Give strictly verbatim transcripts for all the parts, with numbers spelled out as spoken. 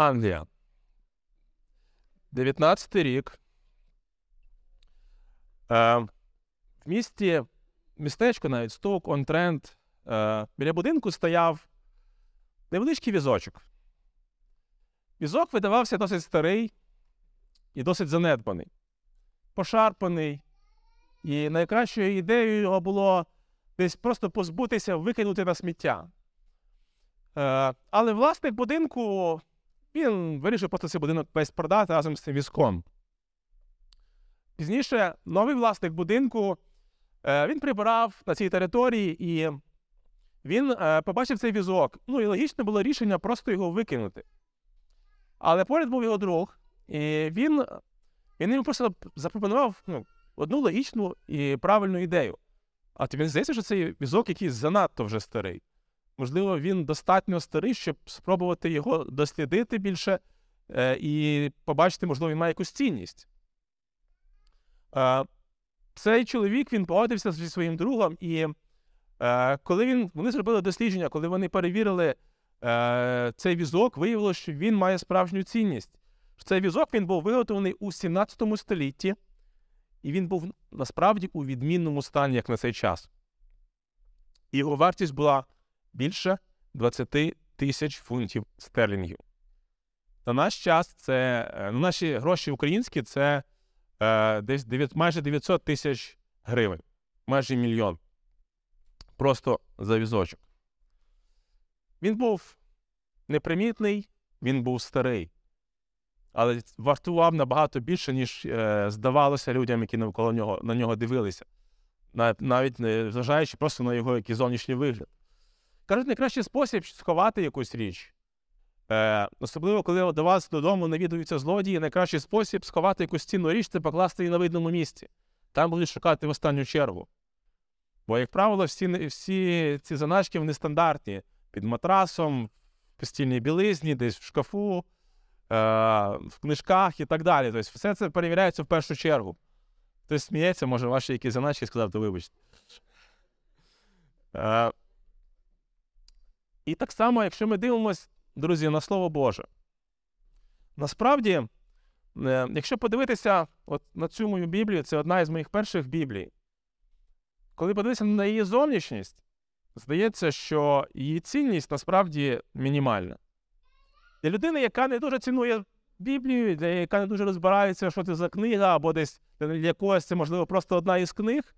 Англія. дев'ятнадцятий рік. Е, в місті, містечко навіть, Stoke-on-Trend, е, біля будинку стояв невеличкий візочок. Візок видавався досить старий і досить занедбаний, пошарпаний. І найкращою ідеєю його було десь просто позбутися, викинути на сміття. Е, але власник будинку, він вирішив просто цей будинок весь продати разом з цим візком. Пізніше новий власник будинку, е, він прибирав на цій території, і він е, побачив цей візок. Ну і логічне було рішення просто його викинути. Але поряд був його друг, і він, він йому просто запропонував, ну, одну логічну і правильну ідею. А тобі не здається, що цей візок якийсь занадто вже старий? Можливо, він достатньо старий, щоб спробувати його дослідити більше е, і побачити, можливо, він має якусь цінність. Е, цей чоловік, він погодився зі своїм другом, і е, коли він, вони зробили дослідження, коли вони перевірили е, цей візок, виявилося, що він має справжню цінність. Цей візок, він був виготовлений у сімнадцятому столітті, і він був, насправді, у відмінному стані, як на цей час. Його вартість була більше двадцять тисяч фунтів стерлінгів. На наш час, це, на наші гроші українські, це е, десь дев'ять, майже дев'ятсот тисяч гривень, майже мільйон. Просто за візочок. Він був непримітний, він був старий. Але вартував набагато більше, ніж е, здавалося людям, які навколо нього, на нього дивилися. Нав, навіть не зважаючи просто на його який зовнішній вигляд. Кажуть, найкращий спосіб сховати якусь річ, е, особливо коли до вас додому навідуються злодії, найкращий спосіб сховати якусь цінну річ – це покласти її на видному місці. Там будуть шукати в останню чергу. Бо, як правило, всі, всі ці заначки, вони стандартні. Під матрасом, в постільній білизні, десь в шкафу, в книжках і так далі. Тобто все це перевіряється в першу чергу. Хтось сміється, може, ваші якісь заначки сказав, то вибачте. І так само, якщо ми дивимось, друзі, на Слово Боже. Насправді, якщо подивитися от на цю мою Біблію, це одна із моїх перших Біблій. Коли подивитися на її зовнішність, здається, що її цінність насправді мінімальна. Для людини, яка не дуже цінує Біблію, для яка не дуже розбирається, що це за книга, або десь для якогось це, можливо, просто одна із книг,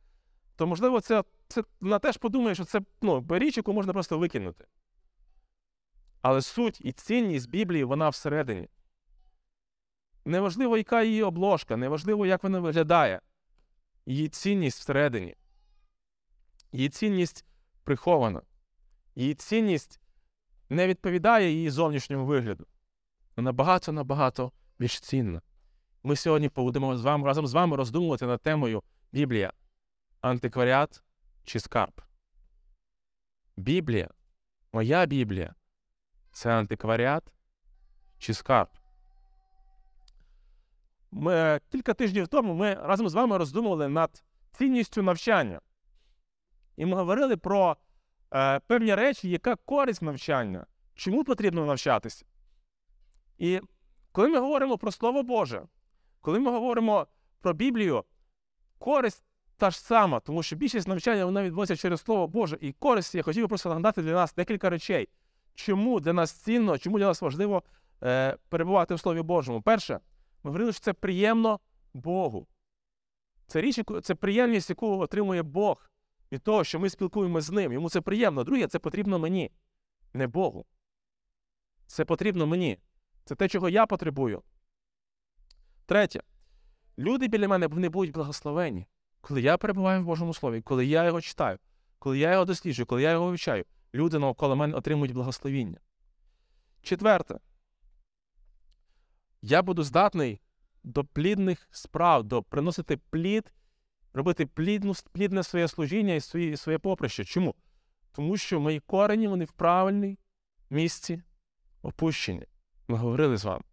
то, можливо, це, це, вона теж подумає, що це, ну, річ, яку можна просто викинути. Але суть і цінність Біблії, вона всередині. Неважливо, яка її обложка, неважливо, як вона виглядає. Її цінність всередині. Її цінність прихована. Її цінність не відповідає її зовнішньому вигляду. Вона багато-набагато більш цінна. Ми сьогодні будемо з вами, разом з вами роздумувати над темою Біблія. Антикваріат чи скарб? Біблія, моя Біблія, це антикваріат чи скарб? Ми, кілька тижнів тому ми разом з вами роздумували над цінністю навчання. І ми говорили про певні речі, яка користь навчання, чому потрібно навчатися. І коли ми говоримо про Слово Боже, коли ми говоримо про Біблію, користь та ж сама, тому що більшість навчання вона відбувається через Слово Боже. І користь, я хотів би просто нагадати для нас декілька речей. Чому для нас цінно, чому для нас важливо е, перебувати в Слові Божому. Перше, ми говорили, що це приємно Богу. Це річ, це приємність, яку отримує Бог. Від того, що ми спілкуємося з ним. Йому це приємно. Друге, це потрібно мені. Не Богу. Це потрібно мені. Це те, чого я потребую. Третє. Люди біля мене вони будуть благословенні. Коли я перебуваю в Божому Слові, коли я його читаю, коли я його досліджую, коли я його вивчаю, люди навколо мене отримують благословіння. Четверте. Я буду здатний до плідних справ, до приносити плід, робити плідну, плідне своє служіння і своє, своє поприще. Чому? Тому що мої корені, вони в правильній місці опущені. Ми говорили з вами.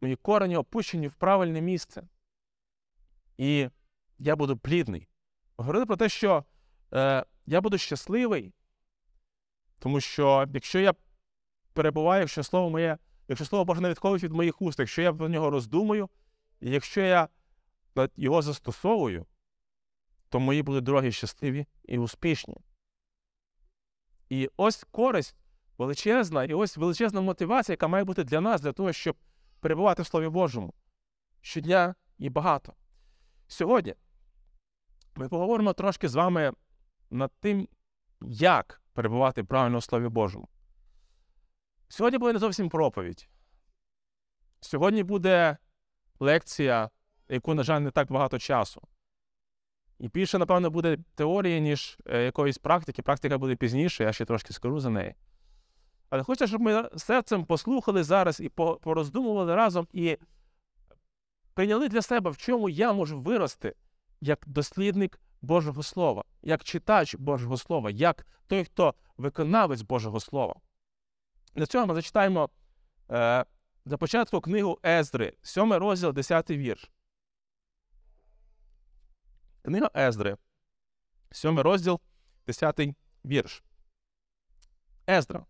Мої корені опущені в правильне місце. І я буду плідний. Ми говорили про те, що е, я буду щасливий, тому що якщо я перебуваю, якщо слово моє якщо Слово Боже не відходить від моїх уст, якщо я про нього роздумую, і якщо я його застосовую, то мої будуть дороги щасливі і успішні. І ось користь величезна, і ось величезна мотивація, яка має бути для нас, для того, щоб перебувати в Слові Божому. Щодня і багато. Сьогодні ми поговоримо трошки з вами над тим, як перебувати правильно в Слові Божому. Сьогодні буде не зовсім проповідь. Сьогодні буде лекція, яку, на жаль, не так багато часу. І більше, напевно, буде теорії, ніж якоїсь практики. Практика буде пізніше, я ще трошки скажу за неї. Але хочу, щоб ми серцем послухали зараз і пороздумували разом, і прийняли для себе, в чому я можу вирости як дослідник Божого Слова, як читач Божого Слова, як той, хто виконавець Божого Слова. Для цього ми зачитаємо е, за початку книгу Ездри, сьомий розділ, десятий вірш. Книга Ездри, сьомий розділ, десятий вірш. Ездра.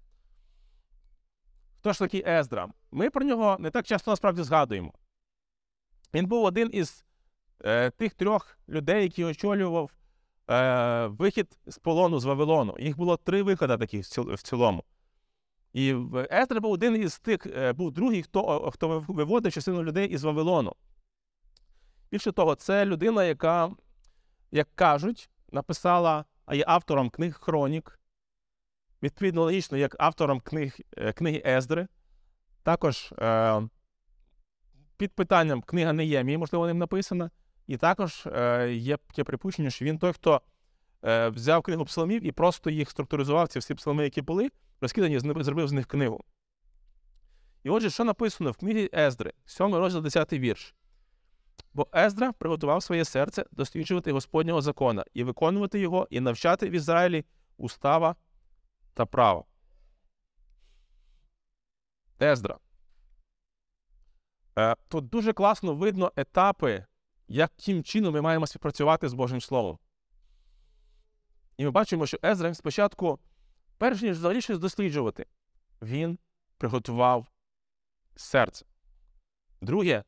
Хто ж такий Ездра? Ми про нього не так часто насправді згадуємо. Він був один із е, тих трьох людей, які очолював е, вихід з полону, з Вавилону. Їх було три виходи таких в цілому. І Ездра був один із тих, е, був другий, хто, хто виводив частину людей із Вавилону. Більше того, це людина, яка, як кажуть, написала, а є автором книг Хронік, відповідно логічно, як автором книг, е, книги Ездри, також е, під питанням книга Неємії, можливо, ним написана, і також е, є таке припущення, що він той, хто е, взяв книгу псалмів і просто їх структуризував, ці всі псалми, які були, розкидані, зробив з них книгу. І отже, що написано в книзі Ездри, сьомий розділ, десятий вірш. Бо Ездра приготував своє серце досліджувати Господнього закона і виконувати його, і навчати в Ізраїлі устава та права. Ездра. Тут дуже класно видно етапи, яким чином ми маємо співпрацювати з Божим Словом. І ми бачимо, що Ездра спочатку, перш ніж взагалі щось досліджувати, він приготував серце. Друге,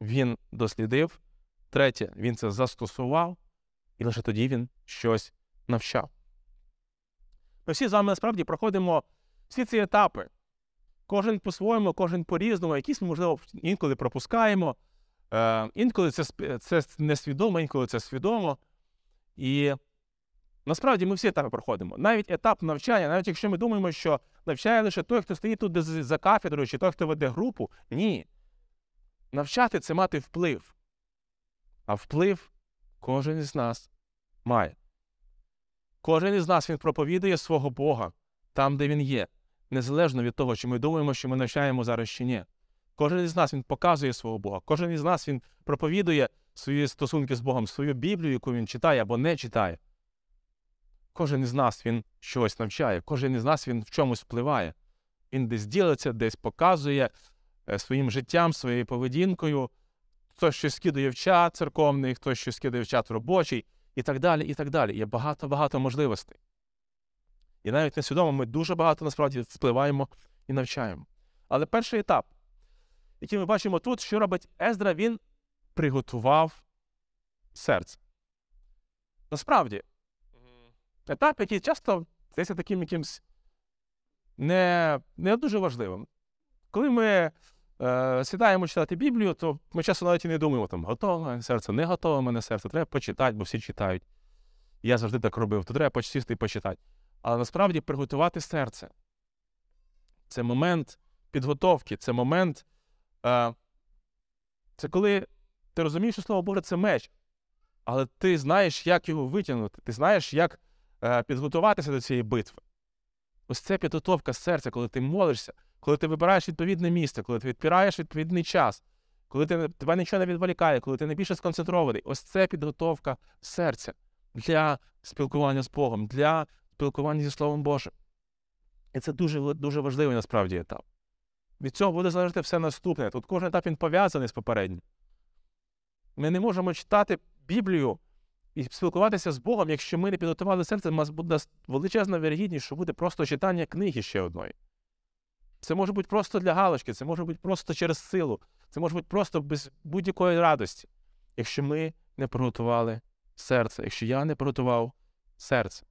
він дослідив. Третє, він це застосував. І лише тоді він щось навчав. Ми всі з вами насправді проходимо всі ці етапи. Кожен по-своєму, кожен по-різному. Якісь ми, можливо, інколи пропускаємо. Е, інколи це, це несвідомо, інколи це свідомо. І насправді ми всі етапи проходимо. Навіть етап навчання, навіть якщо ми думаємо, що навчає лише той, хто стоїть тут за кафедрою, чи той, хто веде групу. Ні. Навчати – це мати вплив. А вплив кожен із нас має. Кожен із нас, він проповідує свого Бога там, де він є. Незалежно від того, чи ми думаємо, що ми навчаємо зараз чи ні. Кожен із нас, він показує свого Бога. Кожен із нас, він проповідує свої стосунки з Богом, свою Біблію, яку він читає або не читає. Кожен із нас, він щось навчає. Кожен із нас, він в чомусь впливає. Він десь ділиться, десь показує своїм життям, своєю поведінкою. Хтось щось скидає в чат церковний, хтось щось скидає в чат робочий, і так далі, і так далі. Є багато-багато можливостей. І навіть несвідомо ми дуже багато, насправді, впливаємо і навчаємо. Але перший етап, який ми бачимо тут, що робить Ездра, він приготував серце. Насправді, етап, який часто здається таким якимсь не, не дуже важливим. Коли ми е, сідаємо читати Біблію, то ми часто навіть і не думаємо, там, готове серце, не готове мене серце, треба почитати, бо всі читають. Я завжди так робив, то треба сісти і почитати. Але насправді приготувати серце – це момент підготовки, це момент, е, це коли ти розумієш, що Слово Боже – це меч, але ти знаєш, як його витягнути, ти знаєш, як е, підготуватися до цієї битви. Ось це підготовка серця, коли ти молишся, коли ти вибираєш відповідне місце, коли ти відбираєш відповідний час, коли ти, тебе нічого не відволікає, коли ти найбільше сконцентрований. Ось це підготовка серця для спілкування з Богом, для спілкування зі Словом Божим. І це дуже, дуже важливий насправді етап. Від цього буде залежати все наступне. Тут кожен етап він пов'язаний з попереднім. Ми не можемо читати Біблію і спілкуватися з Богом, якщо ми не підготували серце, у нас буде величезна вірогідність, що буде просто читання книги ще одної. Це може бути просто для галочки, це може бути просто через силу, це може бути просто без будь-якої радості. Якщо ми не приготували серце, якщо я не приготував серце.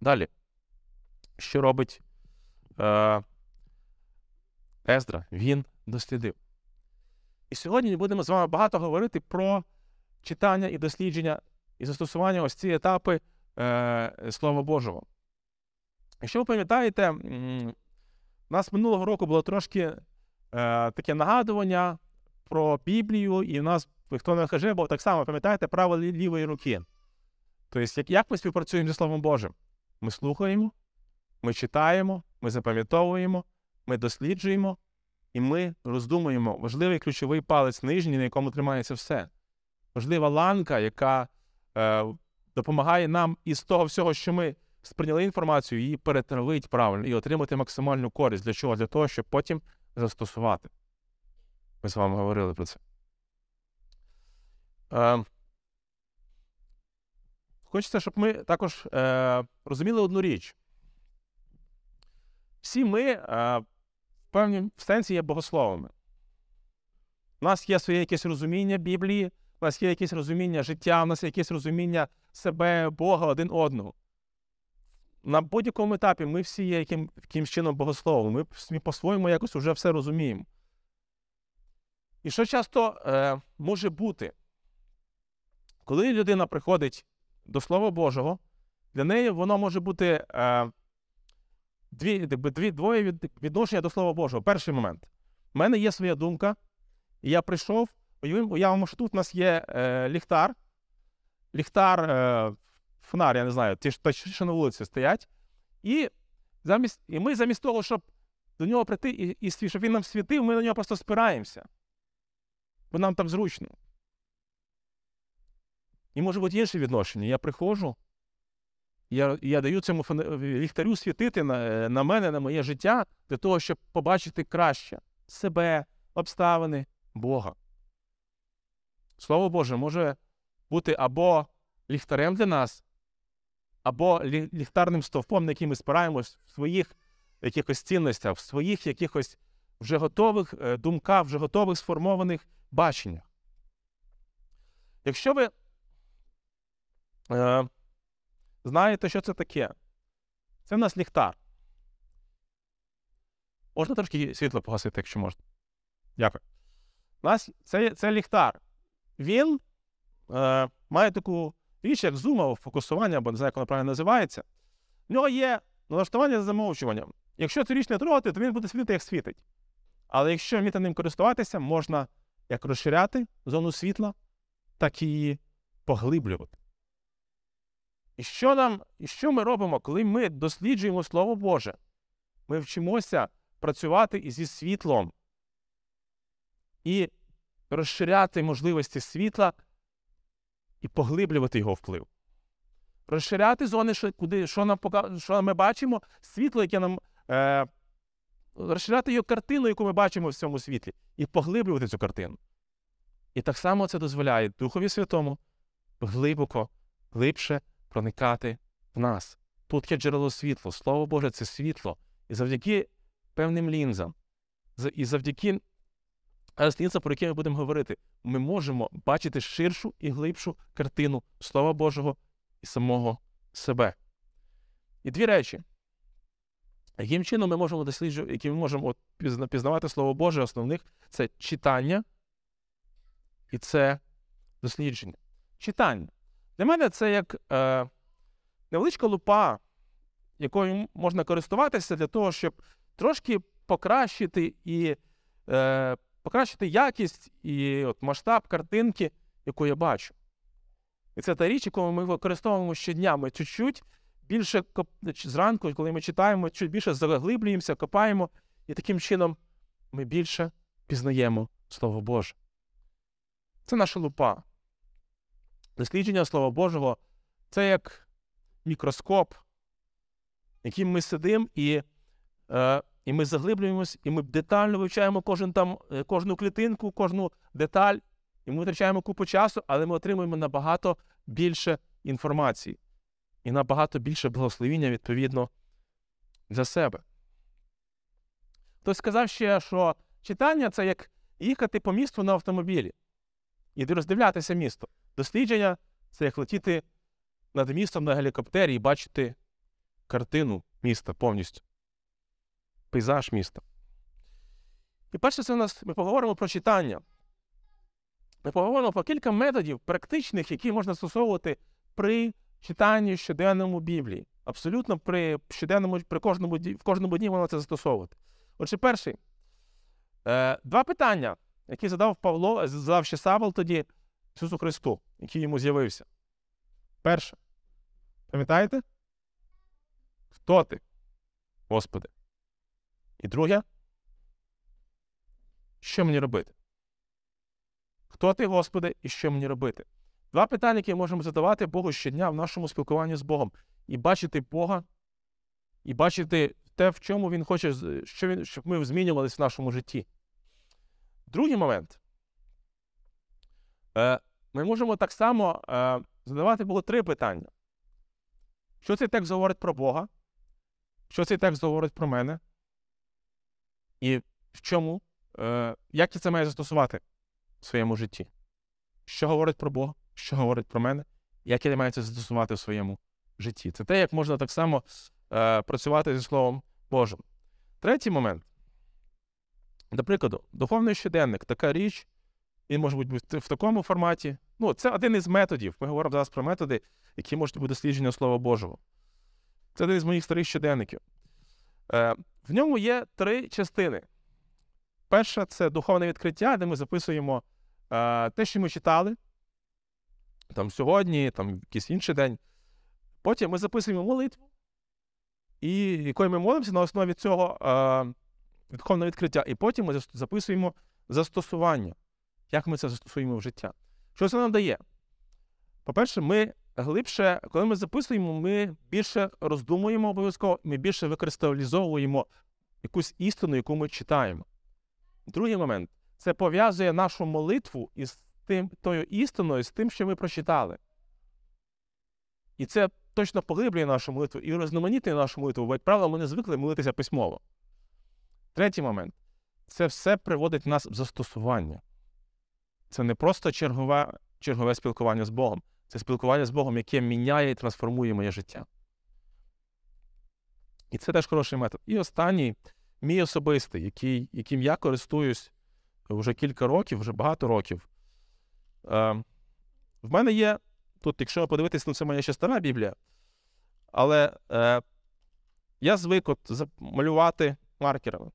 Далі. Що робить е, Ездра? Він дослідив. І сьогодні ми будемо з вами багато говорити про читання і дослідження, і застосування ось ці етапи е, Слова Божого. Якщо ви пам'ятаєте, у нас минулого року було трошки е, таке нагадування про Біблію, і у нас, хто не каже, бо так само, пам'ятаєте, право лівої руки. Тобто, як, як ми співпрацюємо зі Словом Божим? Ми слухаємо, ми читаємо, ми запам'ятовуємо, ми досліджуємо, і ми роздумуємо. Важливий ключовий палець нижній, на якому тримається все. Важлива ланка, яка е, допомагає нам із того всього, що ми сприйняли інформацію, її перетравити правильно і отримати максимальну користь. Для чого? Для того, щоб потім застосувати. Ми з вами говорили про це. Е, хочеться, щоб ми також е, розуміли одну річ. Всі ми е, в певній сенсі є богословами. У нас є своє якесь розуміння Біблії, у нас є якесь розуміння життя, у нас є якесь розуміння себе, Бога, один одного. На будь-якому етапі ми всі є яким, якимсь чином богословами. Ми по-своєму якось вже все розуміємо. І що часто е, може бути? Коли людина приходить до Слова Божого, для неї воно може бути е, дві, дві, двоє від, відношення до Слова Божого. Перший момент. У мене є своя думка, і я прийшов, уявимо, що тут у нас є е, ліхтар, ліхтар, е, фонар, я не знаю, ті, що на вулиці стоять, і, замість, і ми замість того, щоб до нього прийти, і, і щоб він нам світив, ми на нього просто спираємося, бо нам там зручно. І може бути інше відношення. Я приходжу, я, я даю цьому ліхтарю світити на, на мене, на моє життя, для того, щоб побачити краще себе, обставини, Бога. Слово Боже може бути або ліхтарем для нас, або ліхтарним стовпом, на який ми спираємось в своїх якихось цінностях, в своїх якихось вже готових думках, вже готових сформованих баченнях. Якщо ви е, знаєте, що це таке, це в нас ліхтар. Можна трошки світло погасити, якщо можна? Дякую. У нас це, це ліхтар. Він е, має таку річ, як зум або фокусування, або не знаю, як воно правильно називається. В нього є налаштування за замовчуванням. Якщо цю річ не трогати, то він буде світити, як світить. Але якщо вміти ним користуватися, можна як розширяти зону світла, так і її поглиблювати. І що, нам, і що ми робимо, коли ми досліджуємо Слово Боже? Ми вчимося працювати і зі світлом. І розширяти можливості світла, і поглиблювати його вплив. Розширяти зони, що, куди, що, нам пока, що ми бачимо, світло, яке нам... Е, розширяти його картину, яку ми бачимо в цьому світлі, і поглиблювати цю картину. І так само це дозволяє Духові Святому глибоко, глибше проникати в нас. Тут є джерело світла. Слово Боже, це світло. І завдяки певним лінзам, і завдяки... А лінза, про яку ми будемо говорити, ми можемо бачити ширшу і глибшу картину Слова Божого і самого себе. І дві речі. Яким чином ми можемо досліджувати, які ми можемо пізнавати Слово Боже основних, це читання і це дослідження. Читання. Для мене це як е, невеличка лупа, якою можна користуватися для того, щоб трошки покращити і е, покращити якість і от масштаб картинки, яку я бачу. І це та річ, яку ми використовуємо щодня. Ми чуть-чуть більше зранку, коли ми читаємо, чуть більше заглиблюємося, копаємо, і таким чином ми більше пізнаємо Слово Боже. Це наша лупа. Дослідження Слова Божого – це як мікроскоп, яким ми сидимо і... Е, І ми заглиблюємось, і ми детально вивчаємо кожен там, кожну клітинку, кожну деталь. І ми втрачаємо купу часу, але ми отримуємо набагато більше інформації. І набагато більше благословіння, відповідно, для себе. Хтось сказав ще, що читання – це як їхати по місту на автомобілі і роздивлятися місто. Дослідження – це як летіти над містом на гелікоптері і бачити картину міста повністю, пейзаж міста. І перше, це у нас, ми поговоримо про читання. Ми поговоримо про кілька методів практичних, які можна застосовувати при читанні щоденному Біблії. Абсолютно при щоденному, при кожному, в кожному дні можна це застосовувати. Отже, перший. Е, два питання, які задав Павло, задав ще Савл тоді Ісусу Христу, який йому з'явився. Перше. Пам'ятаєте? Хто ти, Господи? І друге. Що мені робити? Хто ти, Господи, і що мені робити? Два питання, які можемо задавати Богу щодня в нашому спілкуванні з Богом. І бачити Бога, і бачити те, в чому Він хоче, що він, щоб ми змінювалися в нашому житті. Другий момент. Ми можемо так само задавати Богу три питання. Що цей текст говорить про Бога? Що цей текст говорить про мене? І в чому? Як я це маю застосувати в своєму житті? Що говорить про Бога? Що говорить про мене? Як я маю це застосувати в своєму житті? Це те, як можна так само е, працювати зі Словом Божим. Третій момент. До прикладу, духовний щоденник, така річ, він може бути в такому форматі. Ну, це один із методів. Ми говоримо зараз про методи, які можуть бути дослідження Слова Божого. Це один із моїх старих щоденників. Е, в ньому є три частини. Перша – це духовне відкриття, де ми записуємо е, те, що ми читали, там сьогодні, там якийсь інший день. Потім ми записуємо молитву, і якою ми молимося на основі цього е, духовного відкриття. І потім ми записуємо застосування, як ми це застосуємо в життя. Що це нам дає? По-перше, ми глибше, коли ми записуємо, ми більше роздумуємо обов'язково, ми більше викристалізовуємо якусь істину, яку ми читаємо. Другий момент. Це пов'язує нашу молитву із тим, тою істиною, з тим, що ми прочитали. І це точно поглиблює нашу молитву і розноманітує нашу молитву, бо, як правило, ми не звикли молитися письмово. Третій момент. Це все приводить нас в застосування. Це не просто чергове, чергове спілкування з Богом. Це спілкування з Богом, яке міняє і трансформує моє життя. І це теж хороший метод. І останній. Мій особистий, який, яким я користуюсь вже кілька років, вже багато років. Е, в мене є, тут, якщо подивитись, ну, це моя ще стара Біблія, але е, я звик от малювати маркерами.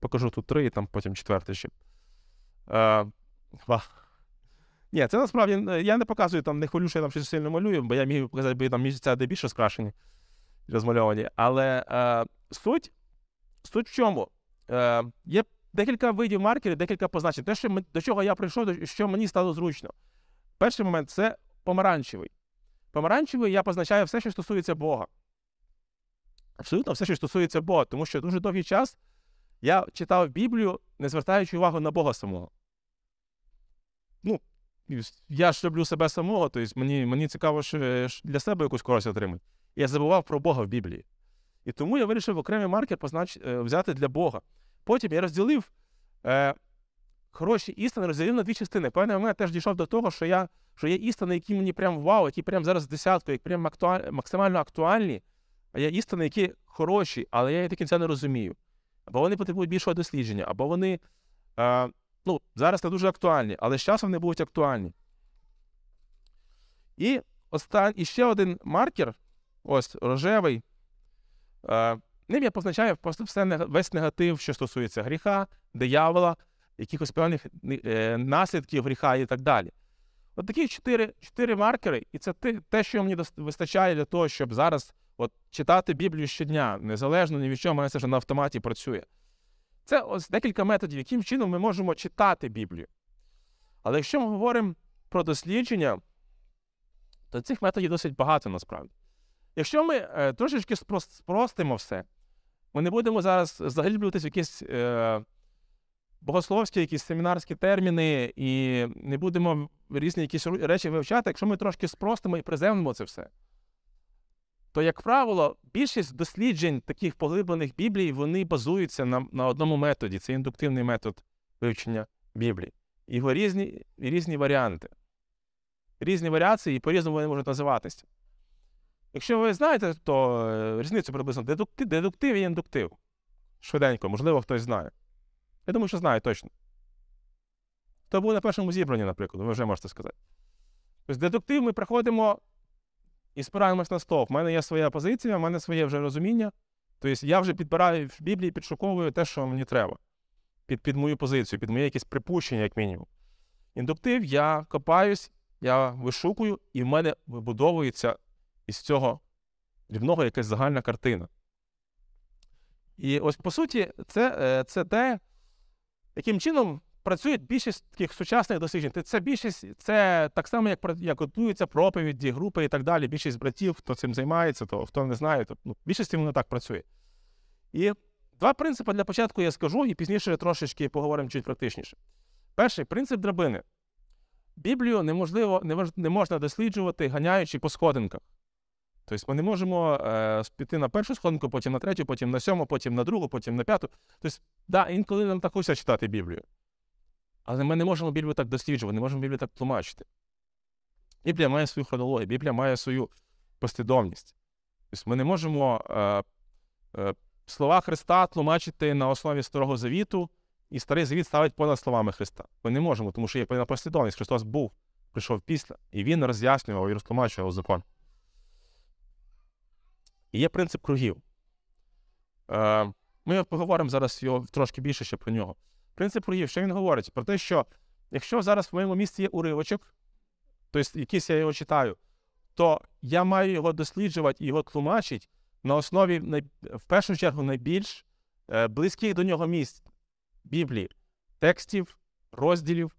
Покажу тут три, там потім четвертий ще. Е, Ні, це насправді, я не показую, там, не хвилю, що я там щось сильно малюю, бо я міг показати, бо там місяця де більше скрашені, розмальовані. Але е, суть Суть в чому? Е, є декілька видів маркерів, декілька позначень. Те, що ми, до чого я прийшов, до, що мені стало зручно. Перший момент – це помаранчевий. Помаранчевий я позначаю все, що стосується Бога. Абсолютно все, що стосується Бога. Тому що дуже довгий час я читав Біблію, не звертаючи увагу на Бога самого. Ну, я ж люблю себе самого, тобто мені, мені цікаво, що для себе якусь користь отримати. Я забував про Бога в Біблії. І тому я вирішив окремий маркер познач... взяти для Бога. Потім я розділив е... хороші істини, розділив на дві частини. В певний момент теж дійшов до того, що, я... що є істини, які мені прям вау, які прям зараз десятку, які прям актуаль... максимально актуальні, а є істини, які хороші, але я їх до кінця не розумію. Або вони потребують більшого дослідження, або вони е... ну, зараз не дуже актуальні, але з часом не будуть актуальні. І, остан... І ще один маркер, ось рожевий. Uh, ним я позначаю просто все, весь негатив, що стосується гріха, диявола, якихось певних е, наслідків гріха і так далі. От такі чотири, чотири маркери, і це те, що мені вистачає для того, щоб зараз от, читати Біблію щодня, незалежно ні від чого, мене це вже на автоматі працює. Це ось декілька методів, яким чином ми можемо читати Біблію. Але якщо ми говоримо про дослідження, то цих методів досить багато насправді. Якщо ми е, трошечки спростимо все, ми не будемо зараз заглиблюватись в якісь е, богословські, якісь семінарські терміни і не будемо різні якісь речі вивчати, якщо ми трошки спростимо і приземлимо це все, то, як правило, більшість досліджень таких поглиблених Біблій, вони базуються на, на одному методі. Це індуктивний метод вивчення Біблії. Його різні, різні варіанти. Різні варіації, і по-різному вони можуть називатися. Якщо ви знаєте, то різницю приблизно дедуктив, дедуктив і індуктив. Швиденько, можливо, хтось знає. Я думаю, що знає точно. Хто був на першому зібранні, наприклад, ви вже можете сказати. Тобто дедуктив ми приходимо і спираємось на стовп. У мене є своя позиція, в мене своє вже розуміння. Тобто я вже підбираю в Біблії, підшуковую те, що мені треба. Під, під мою позицію, під моє якесь припущення, як мінімум. Індуктив, я копаюсь, я вишукую, і в мене вибудовується із цього дрібного якась загальна картина. І ось, по суті, це, це те, яким чином працюють більшість таких сучасних досліджень. Це більшість, це так само, як, як готуються проповіді, групи і так далі. Більшість братів, хто цим займається, то, хто не знає, то, ну, більшість воно так працює. І два принципи для початку я скажу, і пізніше трошечки поговоримо чуть практичніше. Перший принцип драбини. Біблію неможливо, не можна досліджувати, ганяючи по сходинках. Тобто ми не можемо е, піти на першу сходинку, потім на третю, потім на сьому, потім на другу, потім на п'яту. Тобто, да, інколи нам так хочеться читати Біблію. Але ми не можемо Біблію так досліджувати, не можемо Біблію так тлумачити. Біблія має свою хронологію, Біблія має свою послідовність. Тобто ми не можемо е, е, слова Христа тлумачити на основі Старого Завіту, і Старий Завіт ставить понад словами Христа. Ми не можемо, тому що є певна послідовність. Христос був, прийшов після, і Він роз'яснював і розтлумачував закон. І є принцип кругів. Ми поговоримо зараз його трошки більше ще про нього. Принцип кругів, що він говорить? Про те, що якщо зараз в моєму місці є уривочок, тобто якийсь я його читаю, то я маю його досліджувати і його тлумачити на основі, в першу чергу, найбільш близьких до нього місць Біблії, текстів, розділів,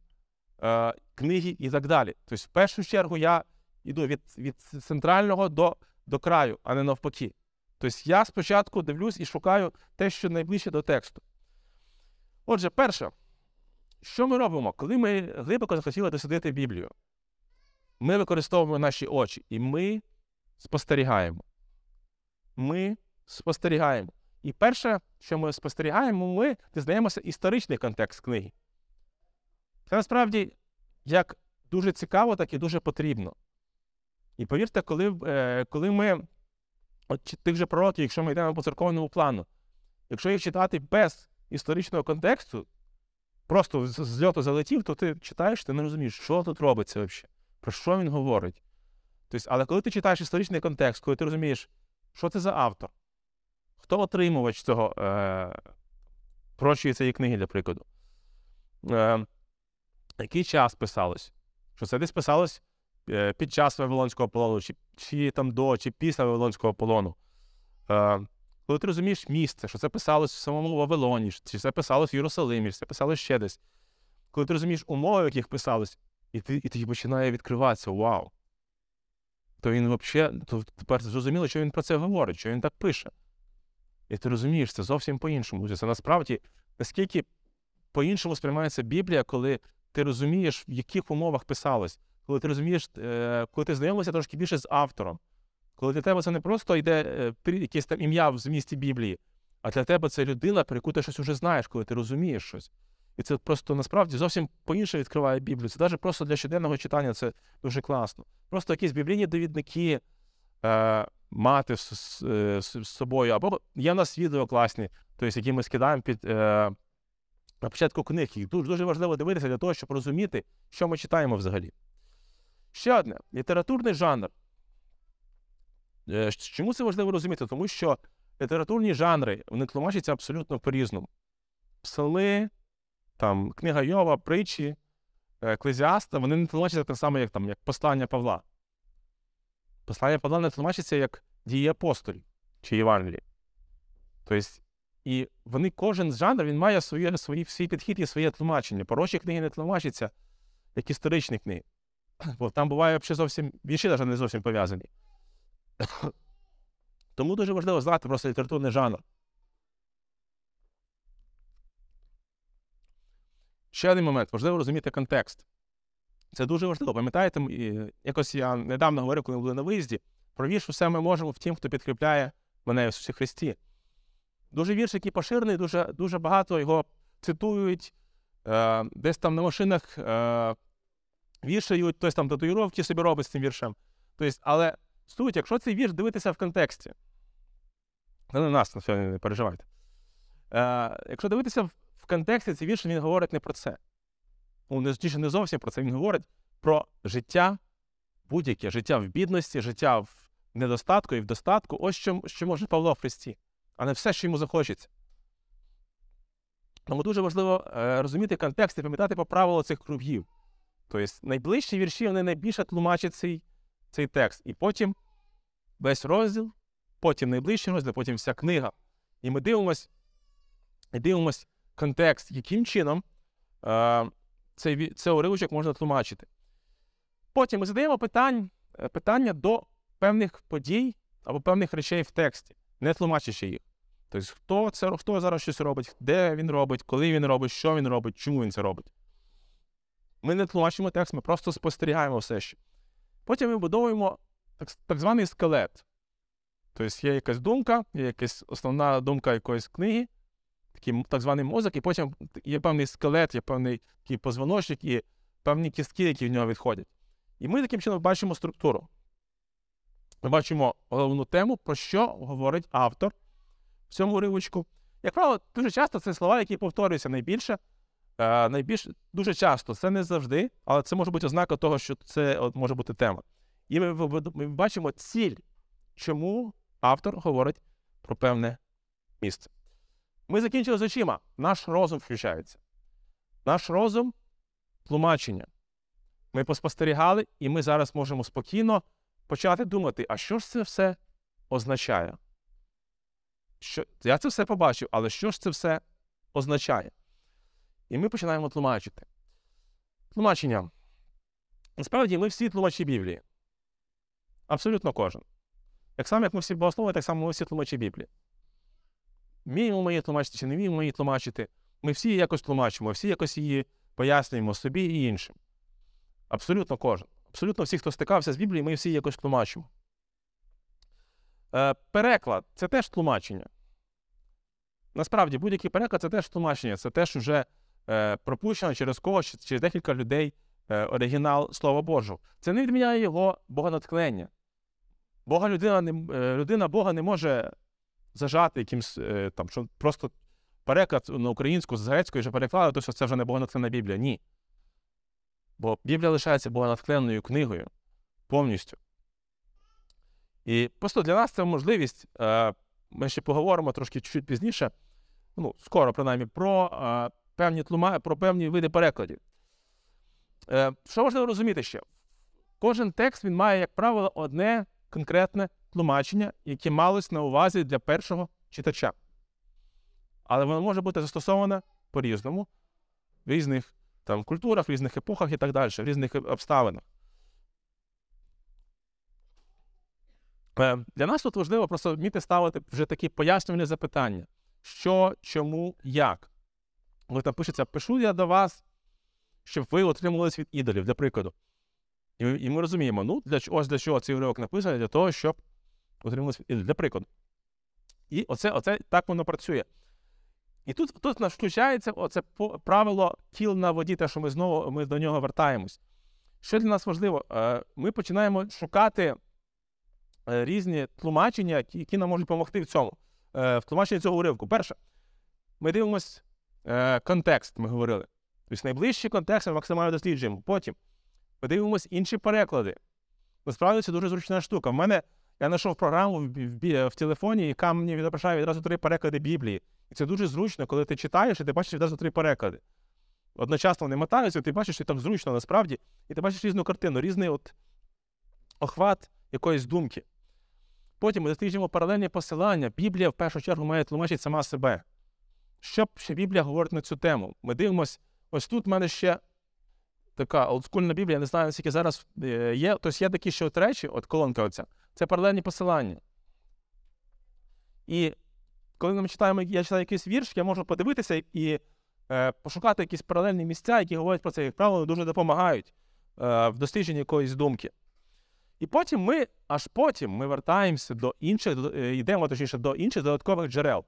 книги і так далі. Тобто, в першу чергу, я йду від, від центрального до до краю, а не навпаки. Тобто я спочатку дивлюсь і шукаю те, що найближче до тексту. Отже, перше, що ми робимо, коли ми глибоко захотіли дослідити Біблію? Ми використовуємо наші очі, і ми спостерігаємо. Ми спостерігаємо. І перше, що ми спостерігаємо, ми дізнаємося історичний контекст книги. Це насправді як дуже цікаво, так і дуже потрібно. І повірте, коли, коли ми, от тих же пророків, якщо ми йдемо по церковному плану, якщо їх читати без історичного контексту, просто з льоту залетів, то ти читаєш, ти не розумієш, що тут робиться взагалі, про що він говорить. Тобто, але коли ти читаєш історичний контекст, коли ти розумієш, що це за автор, хто отримувач цього е, прочої цієї книги, для прикладу, е, який час писалось, що це десь писалось під час Вавилонського полону, чи, чи там до, чи після Вавилонського полону. Е, коли ти розумієш місце, що це писалось в самому Вавилоні, чи це писалось в Єрусалимі, чи це писалось ще десь. Коли ти розумієш умови, в яких писалось, і ти, і ти починає відкриватися, вау. То він взагалі, то тепер зрозуміло, що він про це говорить, що він так пише. І ти розумієш, це зовсім по-іншому. Це насправді, наскільки по-іншому сприймається Біблія, коли ти розумієш, в яких умовах писалось. Коли ти розумієш, коли ти знайомишся трошки більше з автором, коли для тебе це не просто йде якесь там ім'я в змісті Біблії, а для тебе це людина, про яку ти щось вже знаєш, коли ти розумієш щось. І це просто насправді зовсім по-інше відкриває Біблію. Це навіть просто для щоденного читання це дуже класно. Просто якісь біблійні довідники е, мати з, з, з собою, або є в нас відео класні, тобто, які ми скидаємо під е, на початку книг. Їх дуже, дуже важливо дивитися для того, щоб розуміти, що ми читаємо взагалі. Ще одне. Літературний жанр. Чому це важливо розуміти? Тому що літературні жанри, вони тлумачаться абсолютно по-різному. Псали, там, книга Йова, притчі, Еклезіаста, вони не тлумачаться так само, як, там, як послання Павла. Послання Павла не тлумачиться як дії апостолів чи Євангелії. Тобто, і вони, кожен жанр, він має своє, свої, свій підхід і своє тлумачення. Порочі книги не тлумачаться як історичні книги. Бо там буває взагалі зовсім, вірші навіть не зовсім пов'язані. Тому дуже важливо знати просто літературний жанр. Ще один момент. Важливо розуміти контекст. Це дуже важливо. Пам'ятаєте, якось я недавно говорив, коли ми були на виїзді, Про вірш «Усе ми можемо» в тім, хто підкріпляє мене в Ісусі Христі. Дуже вірш, який поширений, дуже, дуже багато його цитують, е, десь там на машинах е, вішають, хтось там татуїровки собі робить з цим віршем. Тобто, але суть, якщо цей вірш дивитися в контексті, не на нас, на сьогодні не переживайте. Е, якщо дивитися в контексті, цей вірш, він говорить не про це. Ну, не, не зовсім про це, він говорить про життя, будь-яке життя в бідності, життя в недостатку і в достатку. Ось що, що може Павло в Христі, а не все, що йому захочеться. Тому дуже важливо е, розуміти контекст і пам'ятати по правилу цих кругів. Тобто найближчі вірші, вони найбільше тлумачать цей, цей текст. І потім весь розділ, потім найближчий розділ, потім вся книга. І ми дивимось, і дивимось контекст, яким чином е, цей, цей уривочок можна тлумачити. Потім ми задаємо питання, питання до певних подій або певних речей в тексті, не тлумачачи їх. Тобто, хто, це, хто зараз щось робить, де він робить, коли він робить, що він робить, чому він це робить. Ми не тлумачимо текст, ми просто спостерігаємо все ще. Потім ми будуємо так, так званий скелет. Тобто, є якась думка, є якась основна думка якоїсь книги, такий, так званий мозок, і потім є певний скелет, є певний такий позвоночник і певні кістки, які в нього відходять. І ми таким чином бачимо структуру. Ми бачимо головну тему, про що говорить автор в цьому уривочку. Як правило, дуже часто це слова, які повторюються найбільше. Е, найбільш, дуже часто, це не завжди, але це може бути ознака того, що це от, може бути тема. І ми, ми бачимо ціль, чому автор говорить про певне місце. Ми закінчили з очима. Наш розум включається. Наш розум – тлумачення. Ми поспостерігали, і ми зараз можемо спокійно почати думати, а що ж це все означає? Що... Я це все побачив, але що ж це все означає? І ми починаємо тлумачити. Тлумачення. Насправді, ми всі тлумачі Біблії. Абсолютно кожен. Так само, як ми всі богослови, так само ми всі тлумачі Біблії. Вміємо ми її тлумачити чи не вміємо її тлумачити. Ми всі якось тлумачимо, всі якось її пояснюємо собі і іншим. Абсолютно кожен. Абсолютно всі, хто стикався з Біблією, ми всі якось тлумачимо. Е, переклад – це теж тлумачення. Насправді, будь-який переклад – це теж тлумачення. Це теж вже е, пропущено через когось, через декілька людей е, оригінал Слова Божого. Це не відміняє його богонатхнення. Бога людина, не, е, людина Бога не може зажати якимсь, е, там, що просто переклад на українську з грецької вже переклали, то що це вже не богонатхненна Біблія. Ні. Бо Біблія лишається богонатхненною книгою повністю. І просто для нас це можливість, ми ще поговоримо трошки чуть-чуть пізніше, ну, скоро принаймні, про певні, тлума, про певні види перекладів. Що важливо розуміти ще? Кожен текст, він має, як правило, одне конкретне тлумачення, яке малось на увазі для першого читача. Але воно може бути застосоване по-різному, в різних там, в культурах, в різних епохах і так далі, в різних обставинах. Е, для нас тут важливо просто вміти ставити вже такі пояснювальні запитання. Що, чому, як. Коли там пишеться, пишу я до вас, щоб ви отримувались від ідолів, для прикладу. І, і ми розуміємо, ну, для, ось для чого цей уривок написаний, для того, щоб отримувались від ідолів, для прикладу. І оце, оце так воно працює. І тут, тут нас включається оце правило тіл на воді, те, що ми знову ми до нього вертаємось. Що для нас важливо? Ми починаємо шукати різні тлумачення, які нам можуть допомогти в цьому, в тлумаченні цього уривку. Перше, ми дивимось контекст, ми говорили. Тобто найближчий контекст ми максимально досліджуємо. Потім ми дивимось інші переклади. Насправді це дуже зручна штука. В мене, я знайшов програму в, в, в телефоні, яка мені відображає відразу три переклади Біблії. І це дуже зручно, коли ти читаєш, і ти бачиш відразу три переклади. Одночасно вони мотаються, і ти бачиш, що там зручно насправді, і ти бачиш різну картину, різний от охват якоїсь думки. Потім ми досліджуємо паралельні посилання. Біблія в першу чергу має тлумачити сама себе. Що ще Біблія говорить на цю тему? Ми дивимося, ось тут в мене ще така олдскульна Біблія, не знаю, наскільки зараз є. Тобто є такі ще от речі, от колонка оця, це паралельні посилання. І коли ми читаємо, я читаю якийсь вірш, я можу подивитися і е, пошукати якісь паралельні місця, які говорять про це, як правило, дуже допомагають е, в дослідженні якоїсь думки. І потім ми, аж потім, ми вертаємося до інших, йдемо, точніше, до інших додаткових джерел.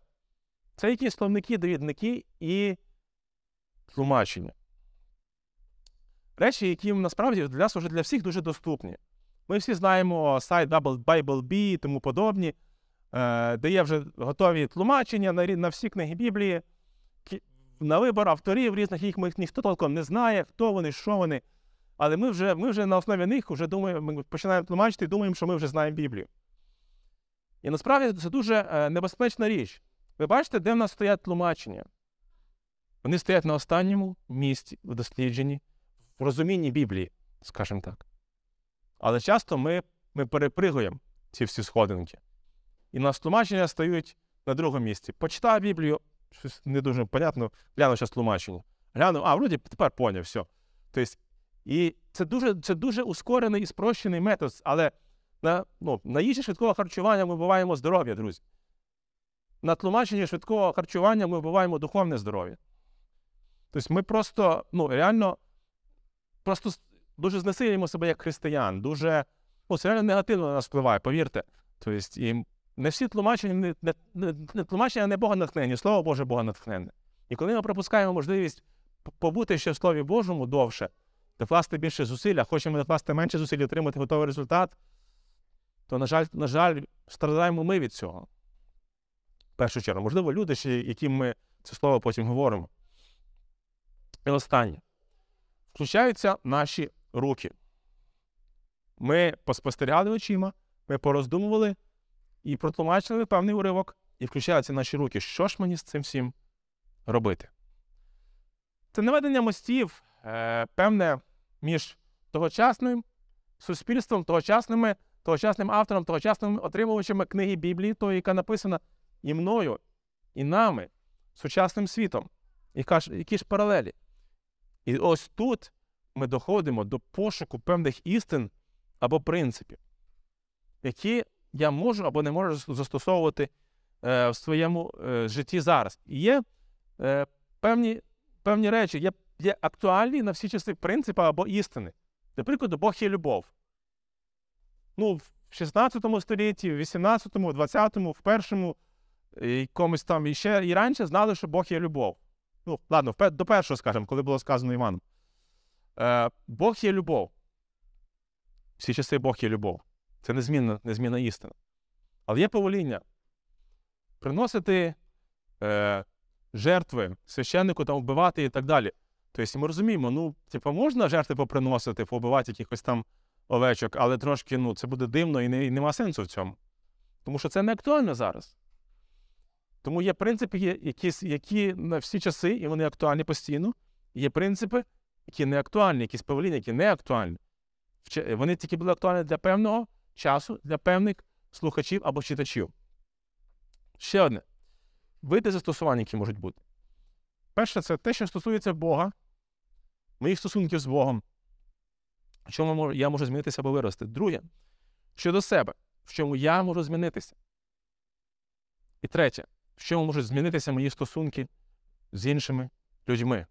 Це якісь словники, довідники і тлумачення. Речі, які насправді для нас вже для всіх дуже доступні. Ми всі знаємо сайт Bible.be і тому подобні, де є вже готові тлумачення на всі книги Біблії, на вибір авторів різних, їх ніхто толком не знає, хто вони, що вони. Але ми вже, ми вже на основі них вже думаємо, ми починаємо тлумачити і думаємо, що ми вже знаємо Біблію. І насправді це дуже небезпечна річ. Ви бачите, де в нас стоять тлумачення? Вони стоять на останньому місці в дослідженні, в розумінні Біблії, скажімо так. Але часто ми, ми перепригуємо ці всі сходинки. І на тлумачення стають на другому місці. Почитав Біблію, щось не дуже понятно, гляну зараз тлумачення. Гляну, а, вроді, тепер поняв, все. Тобто, і це дуже, це дуже ускорений і спрощений метод, але на, ну, на їжі швидкого харчування ми вбиваємо здоров'я, друзі. На тлумаченні швидкого харчування ми вбиваємо духовне здоров'я. Тобто ми просто, ну, реально, просто дуже знесилюємо себе як християн, дуже, ну, це реально негативно на нас впливає, повірте. Тобто, і не всі тлумачення, не, не, не, не тлумачення не богонатхненні, Слово Боже богонатхненне. І коли ми пропускаємо можливість побути ще в Слові Божому довше, докласти більше зусилля, хочемо докласти менше зусиль, отримати готовий результат, то, на жаль, на жаль, страдаємо ми від цього. В першу чергу. Можливо, люди, яким ми це слово потім говоримо. І останнє. Включаються наші руки. Ми поспостерігали очима, ми пороздумували і протлумачили певний уривок, і включаються наші руки. Що ж мені з цим всім робити? Це наведення мостів, певне, між тогочасним суспільством, тогочасними, тогочасним автором, тогочасними отримувачами книги Біблії, тої, яка написана і мною, і нами, сучасним світом. Які ж паралелі? І ось тут ми доходимо до пошуку певних істин або принципів, які я можу або не можу застосовувати е, в своєму е, житті зараз. І є е, певні, певні речі, є є актуальні на всі часи принципи або істини. Наприклад, Бог є любов. Ну, в шістнадцятому столітті, в вісімнадцятому, в двадцятому, в першому, якомусь там іще і раніше знали, що Бог є любов. Ну, ладно, до першого, скажімо, коли було сказано Іваном. Е, Бог є любов. Всі часи Бог є любов. Це незмінна, незмінна істина. Але є повеління. Приносити е, жертви священнику, там, вбивати і так далі. Тобто ми розуміємо, ну, типу, можна жертви поприносити, побивати якихось там овечок, але трошки, ну, це буде дивно і, не, і нема сенсу в цьому. Тому що це не актуально зараз. Тому є принципи, які, які на всі часи, і вони актуальні постійно. Є принципи, які не актуальні, якісь повеління, які не актуальні. Вони тільки були актуальні для певного часу, для певних слухачів або читачів. Ще одне. Види застосування, які можуть бути. Перше, це те, що стосується Бога, моїх стосунків з Богом, в чому я можу змінитися або вирости. Друге, щодо себе, в чому я можу змінитися. І третє, в чому можуть змінитися мої стосунки з іншими людьми.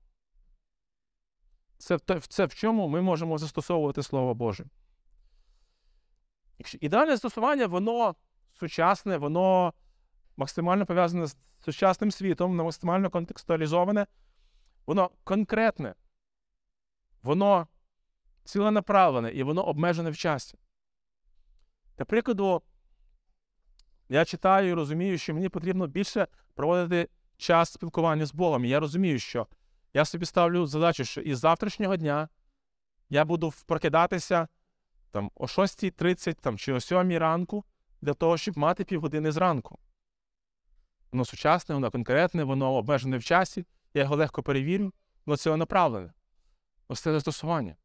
Це, це в чому ми можемо застосовувати Слово Боже. Ідеальне застосування, воно сучасне, воно максимально пов'язане з сучасним світом, максимально контекстуалізоване, воно конкретне, воно ціленаправлене і воно обмежене в часі. Для прикладу, я читаю і розумію, що мені потрібно більше проводити час спілкування з Богом. І я розумію, що я собі ставлю задачу, що із завтрашнього дня я буду прокидатися там, о шостій тридцять там, чи о сьомій ранку, для того, щоб мати півгодини зранку. Воно сучасне, воно конкретне, воно обмежене в часі, я його легко перевірю, воно ціленаправлене. Ось це застосування.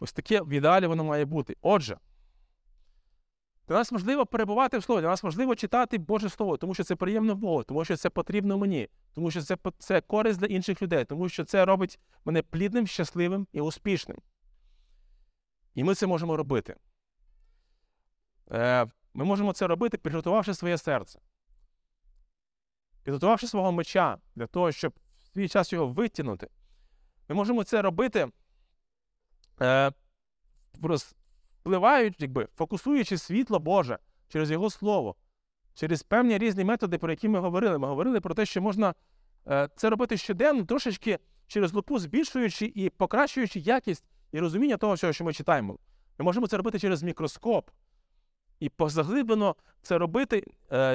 Ось таке в ідеалі воно має бути. Отже, для нас можливо перебувати в Слові, для нас можливо читати Боже Слово, тому що це приємно Богу, тому що це потрібно мені, тому що це, це користь для інших людей, тому що це робить мене плідним, щасливим і успішним. І ми це можемо робити. Е, ми можемо це робити, підготувавши своє серце, підготувавши свого меча для того, щоб в свій час його витягнути. Ми можемо це робити е, впливають, якби, фокусуючи світло Боже через Його Слово, через певні різні методи, про які ми говорили. Ми говорили про те, що можна це робити щоденно, трошечки через лупу збільшуючи і покращуючи якість і розуміння того всього, що ми читаємо. Ми можемо це робити через мікроскоп і позаглиблено це робити,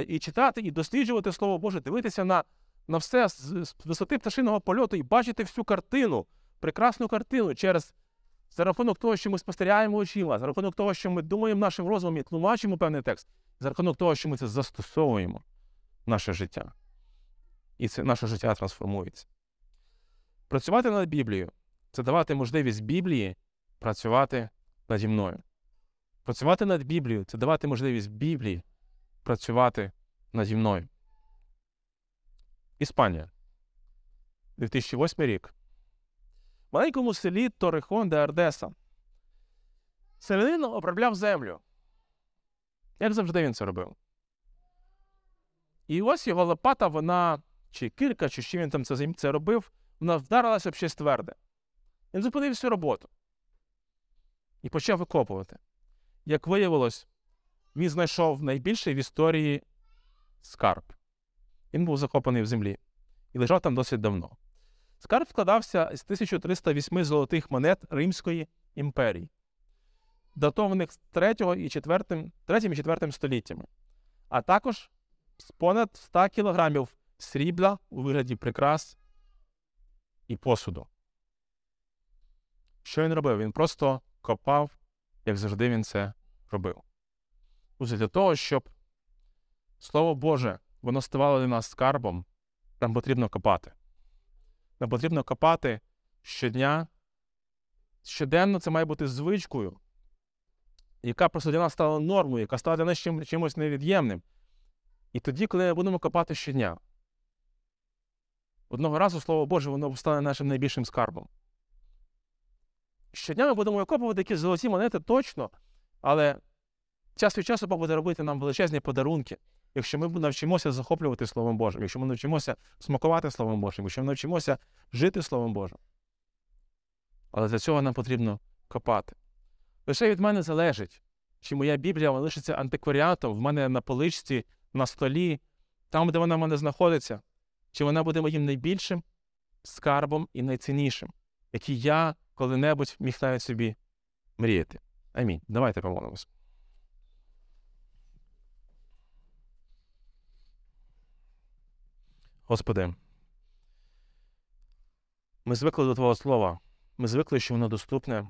і читати, і досліджувати Слово Боже, дивитися на, на все з висоти пташиного польоту і бачити всю картину, прекрасну картину через за рахунок того, що ми спостерігаємо очима, за рахунок того, що ми думаємо нашим розумом і тлумачимо певний текст, за рахунок того, що ми це застосовуємо в наше життя. І це наше життя трансформується. Працювати над Біблією – це давати можливість Біблії працювати наді мною. Працювати над Біблією – це давати можливість Біблії працювати наді мною. Іспанія. дві тисячі восьмий рік. В маленькому селі Торрехон де Ардеса селянин обробляв землю. Як завжди він це робив. І ось його лопата, вона, чи кілька, чи ще він там це, це робив, вона вдарилася об щось тверде. Він зупинив всю роботу. І почав викопувати. Як виявилось, він знайшов найбільший в історії скарб. Він був закопаний в землі. І лежав там досить давно. Скарб складався з тисячі триста вісім золотих монет Римської імперії, датованих третім і четвертим століттями, а також з понад ста кілограмів срібла у вигляді прикрас і посуду. Що він робив? Він просто копав, як завжди він це робив. Усе для того, щоб Слово Боже, воно ставало для нас скарбом, нам потрібно копати. Нам потрібно копати щодня. Щоденно це має бути звичкою, яка просто для нас стала нормою, яка стала для нас чим, чимось невід'ємним. І тоді, коли будемо копати щодня, одного разу, Слово Боже, воно стане нашим найбільшим скарбом. Щодня ми будемо викопувати якісь золоті монети точно, але час від часу Бог буде робити нам величезні подарунки, якщо ми навчимося захоплювати Словом Божим, якщо ми навчимося смакувати Словом Божим, якщо ми навчимося жити Словом Божим. Але для цього нам потрібно копати. Лише від мене залежить, чи моя Біблія лишиться антикваріатом в мене на поличці, на столі, там, де вона в мене знаходиться, чи вона буде моїм найбільшим скарбом і найціннішим, який я коли-небудь міг навіть собі мріяти. Амінь. Давайте помолимось. Господи, ми звикли до Твого Слова. Ми звикли, що воно доступне.